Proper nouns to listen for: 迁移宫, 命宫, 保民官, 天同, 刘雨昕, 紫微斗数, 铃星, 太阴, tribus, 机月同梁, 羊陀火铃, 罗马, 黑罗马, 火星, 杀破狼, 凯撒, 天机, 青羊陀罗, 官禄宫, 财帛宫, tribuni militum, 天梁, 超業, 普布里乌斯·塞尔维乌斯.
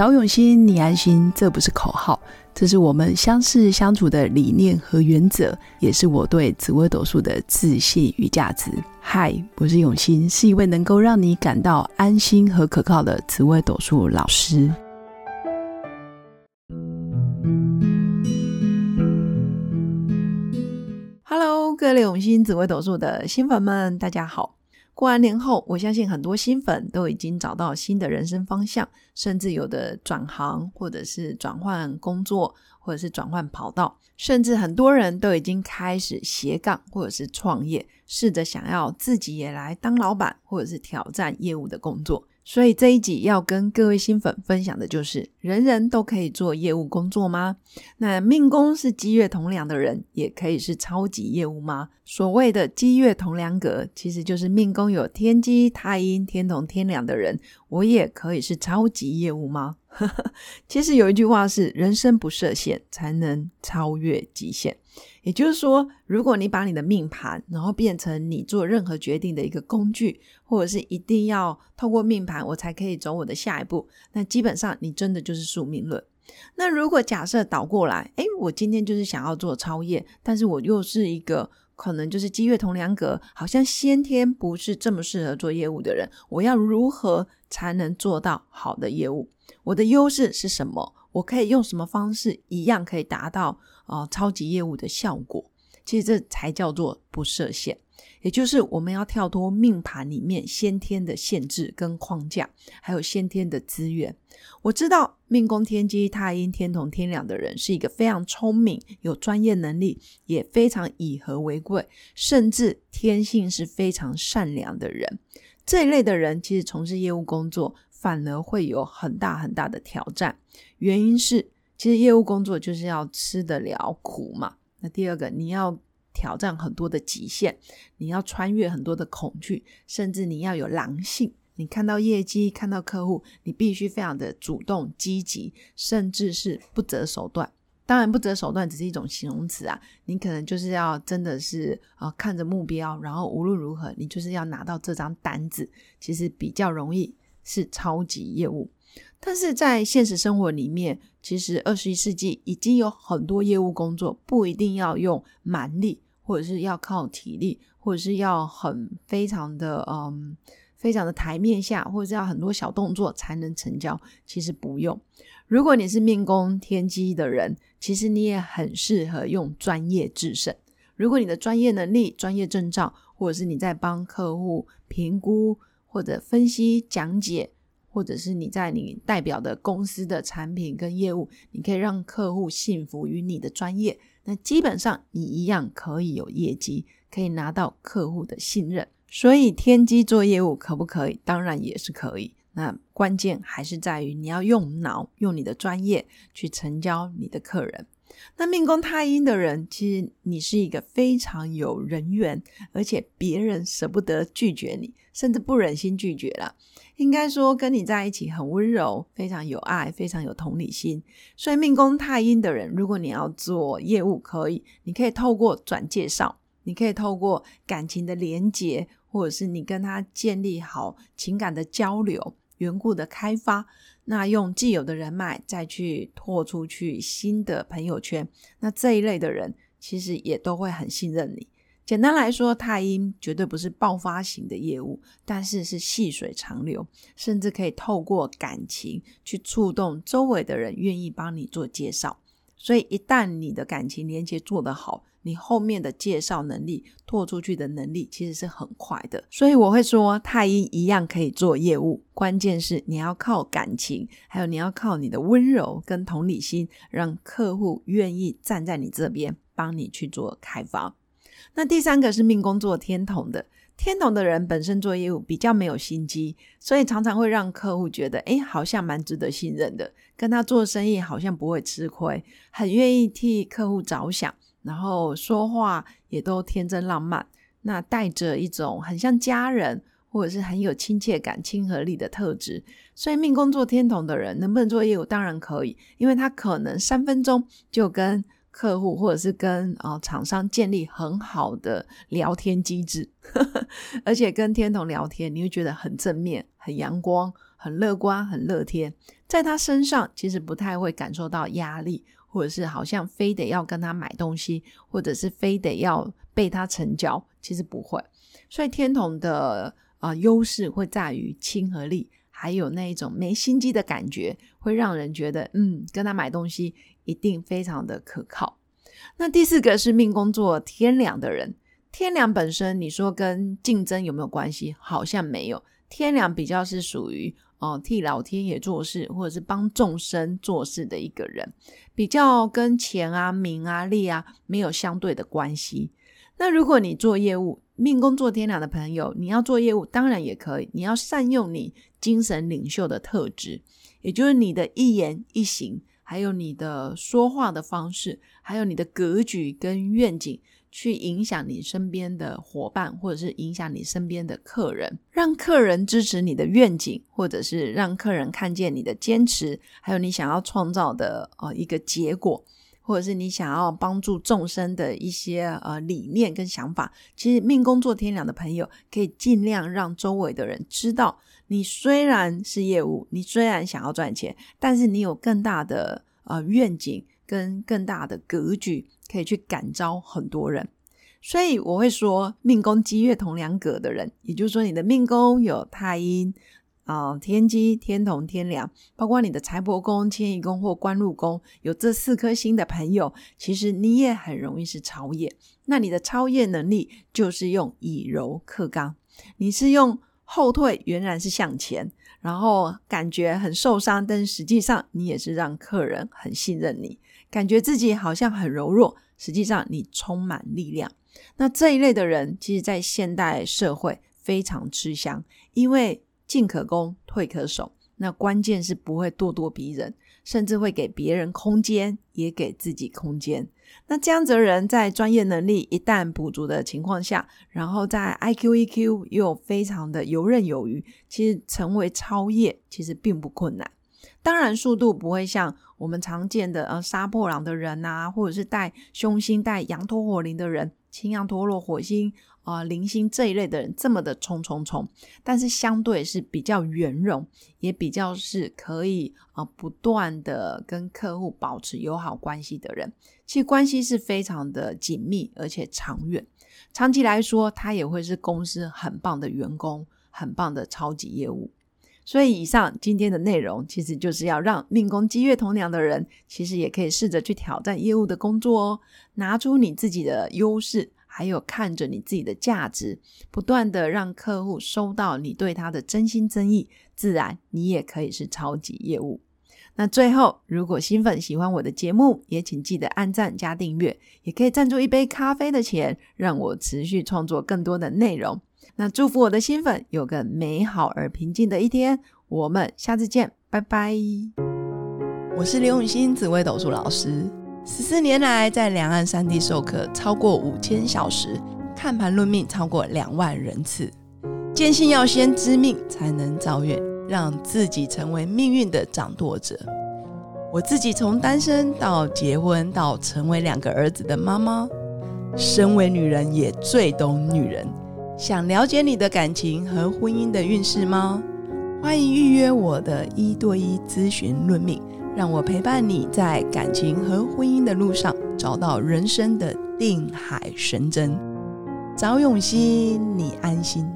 找永新，你安心，这不是口号，这是我们相识相处的理念和原则，也是我对紫微斗数的自信与价值。嗨，我是永新，是一位能够让你感到安心和可靠的紫微斗数老师。Hello， 各位永新紫微斗数的新粉们，大家好。过完年后，我相信很多新粉都已经找到新的人生方向，甚至有的转行，或者是转换工作，或者是转换跑道，甚至很多人都已经开始斜杠或者是创业，试着想要自己也来当老板，或者是挑战业务的工作。所以这一集要跟各位新粉分享的就是，人人都可以做业务工作吗？那命宫是机月同梁的人，也可以是超级业务吗？所谓的机月同梁格，其实就是命宫有天机、太阴、天同、天梁的人，我也可以是超级业务吗？其实有一句话是，人生不设限，才能超越极限。也就是说，如果你把你的命盘然后变成你做任何决定的一个工具，或者是一定要透过命盘我才可以走我的下一步，那基本上你真的就是宿命论。那如果假设倒过来，我今天就是想要做超业，但是我又是一个可能就是机月同梁格，好像先天不是这么适合做业务的人，我要如何才能做到好的业务？我的优势是什么？我可以用什么方式一样可以达到超级业务的效果？其实这才叫做不设限，也就是我们要跳脱命盘里面先天的限制跟框架，还有先天的资源。我知道命宫天机、太阴、天同、天梁的人是一个非常聪明、有专业能力，也非常以和为贵，甚至天性是非常善良的人。这一类的人其实从事业务工作反而会有很大很大的挑战，原因是其实业务工作就是要吃得了苦嘛。那第二个，你要挑战很多的极限，你要穿越很多的恐惧，甚至你要有狼性，你看到业绩，看到客户，你必须非常的主动积极，甚至是不择手段。当然不择手段只是一种形容词啊，你可能就是要真的是看着目标，然后无论如何你就是要拿到这张单子，其实比较容易是超级业务。但是在现实生活里面，其实21世纪已经有很多业务工作不一定要用蛮力，或者是要靠体力，或者是要很非常的台面下，或者是要很多小动作才能成交，其实不用。如果你是命宫天机的人，其实你也很适合用专业制胜。如果你的专业能力、专业证照，或者是你在帮客户评估或者分析讲解，或者是你在你代表的公司的产品跟业务，你可以让客户信服于你的专业，那基本上你一样可以有业绩，可以拿到客户的信任。所以天机做业务可不可以？当然也是可以，那关键还是在于你要用脑，用你的专业去成交你的客人。那命宫太阴的人，其实你是一个非常有人缘，而且别人舍不得拒绝你，甚至不忍心拒绝啦。应该说跟你在一起很温柔，非常有爱，非常有同理心。所以命宫太阴的人，如果你要做业务可以，你可以透过转介绍，你可以透过感情的连结，或者是你跟他建立好情感的交流，缘故的开发，那用既有的人脉再去拓出去新的朋友圈，那这一类的人其实也都会很信任你。简单来说，太阴绝对不是爆发型的业务，但是是细水长流，甚至可以透过感情去触动周围的人愿意帮你做介绍。所以一旦你的感情连接做得好，你后面的介绍能力、拓出去的能力其实是很快的。所以我会说太阴一样可以做业务，关键是你要靠感情，还有你要靠你的温柔跟同理心，让客户愿意站在你这边帮你去做开发。那第三个是命宫做天同的，天同的人本身做业务比较没有心机，所以常常会让客户觉得好像蛮值得信任的，跟他做生意好像不会吃亏，很愿意替客户着想，然后说话也都天真浪漫，那带着一种很像家人，或者是很有亲切感、亲和力的特质。所以命宫做天同的人能不能做业务？当然可以，因为他可能3分钟就跟客户或者是跟厂商建立很好的聊天机制而且跟天同聊天你会觉得很正面，很阳光，很乐观，很乐天，在他身上其实不太会感受到压力，或者是好像非得要跟他买东西，或者是非得要被他成交，其实不会。所以天同的优势会在于亲和力，还有那一种没心机的感觉，会让人觉得跟他买东西一定非常的可靠。那第四个是命宫座天梁的人，天梁本身你说跟竞争有没有关系？好像没有，天梁比较是属于替老天爷做事，或者是帮众生做事的一个人，比较跟钱啊、名啊、利啊没有相对的关系。那如果你做业务，命宫座天梁的朋友，你要做业务当然也可以，你要善用你精神领袖的特质，也就是你的一言一行，还有你的说话的方式，还有你的格局跟愿景，去影响你身边的伙伴，或者是影响你身边的客人，让客人支持你的愿景，或者是让客人看见你的坚持，还有你想要创造的一个结果，或者是你想要帮助众生的一些理念跟想法。其实命宫座天梁的朋友可以尽量让周围的人知道，你虽然是业务，你虽然想要赚钱，但是你有更大的愿景跟更大的格局，可以去感召很多人。所以我会说命宫机月同梁格的人，也就是说你的命宫有太阴、天机、天同、天梁，包括你的财帛宫、迁移宫或官禄宫，有这四颗星的朋友，其实你也很容易是超业。那你的超业能力就是用以柔克刚，你是用后退原来是向前，然后感觉很受伤，但是实际上你也是让客人很信任你，感觉自己好像很柔弱，实际上你充满力量。那这一类的人其实在现代社会非常吃香，因为进可攻退可守，那关键是不会咄咄逼人，甚至会给别人空间，也给自己空间。那这样子的人在专业能力一旦补足的情况下，然后在 IQ EQ 又非常的游刃有余，其实成为超业其实并不困难。当然速度不会像我们常见的杀破狼的人啊，或者是带凶星、带羊陀火铃的人、青羊陀罗、火星、铃星这一类的人这么的冲，但是相对是比较圆融，也比较是可以不断的跟客户保持友好关系的人。其实关系是非常的紧密而且长远，长期来说他也会是公司很棒的员工，很棒的超级业务。所以以上今天的内容其实就是要让命宫机月同梁的人其实也可以试着去挑战业务的工作哦，拿出你自己的优势，还有看着你自己的价值，不断的让客户收到你对他的真心真意，自然你也可以是超级业务。那最后，如果新粉喜欢我的节目，也请记得按赞加订阅，也可以赞助一杯咖啡的钱，让我持续创作更多的内容。那祝福我的新粉有个美好而平静的一天，我们下次见，拜拜。我是刘雨昕，紫微斗数老师，14年来在两岸三地授课超过5000小时，看盘论命超过2万人次，坚信要先知命才能造运，让自己成为命运的掌舵者。我自己从单身到结婚到成为2个儿子的妈妈，身为女人也最懂女人。想了解你的感情和婚姻的运势吗？欢迎预约我的1对1咨询论命，让我陪伴你在感情和婚姻的路上找到人生的定海神针。找永昕，你安心。